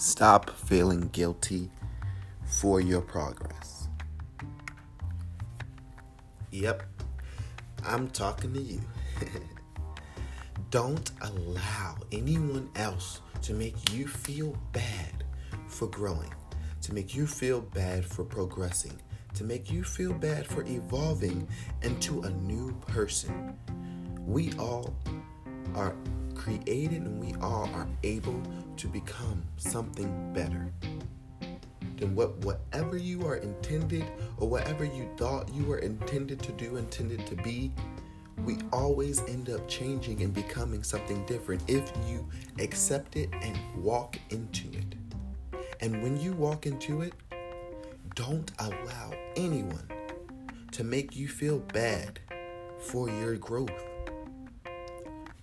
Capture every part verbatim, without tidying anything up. Stop feeling guilty for your progress. Yep, I'm talking to you. Don't allow anyone else to make you feel bad for growing, to make you feel bad for progressing, to make you feel bad for evolving into a new person. We all are created and we all are able to become something better than what whatever you are intended or whatever you thought you were intended to do, intended to be. We always end up changing and becoming something different if you accept it and walk into it. And when you walk into it, don't allow anyone to make you feel bad for your growth.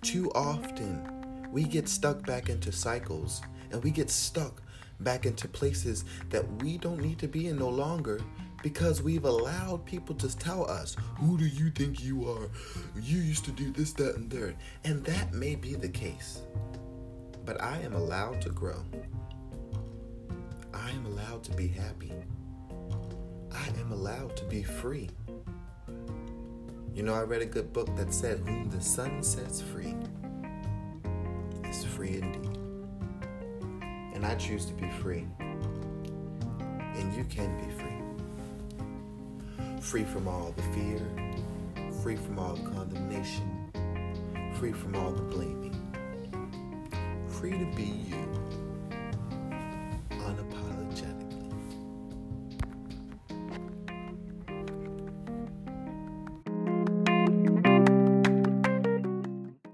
Too often, we get stuck back into cycles and we get stuck back into places that we don't need to be in no longer because we've allowed people to tell us, who do you think you are? You used to do this, that, and third. And that may be the case, but I am allowed to grow. I am allowed to be happy. I am allowed to be free. You know, I read a good book that said, whom the sun sets free is free indeed. And I choose to be free. And you can be free. Free from all the fear, free from all the condemnation, free from all the blaming. Free to be you.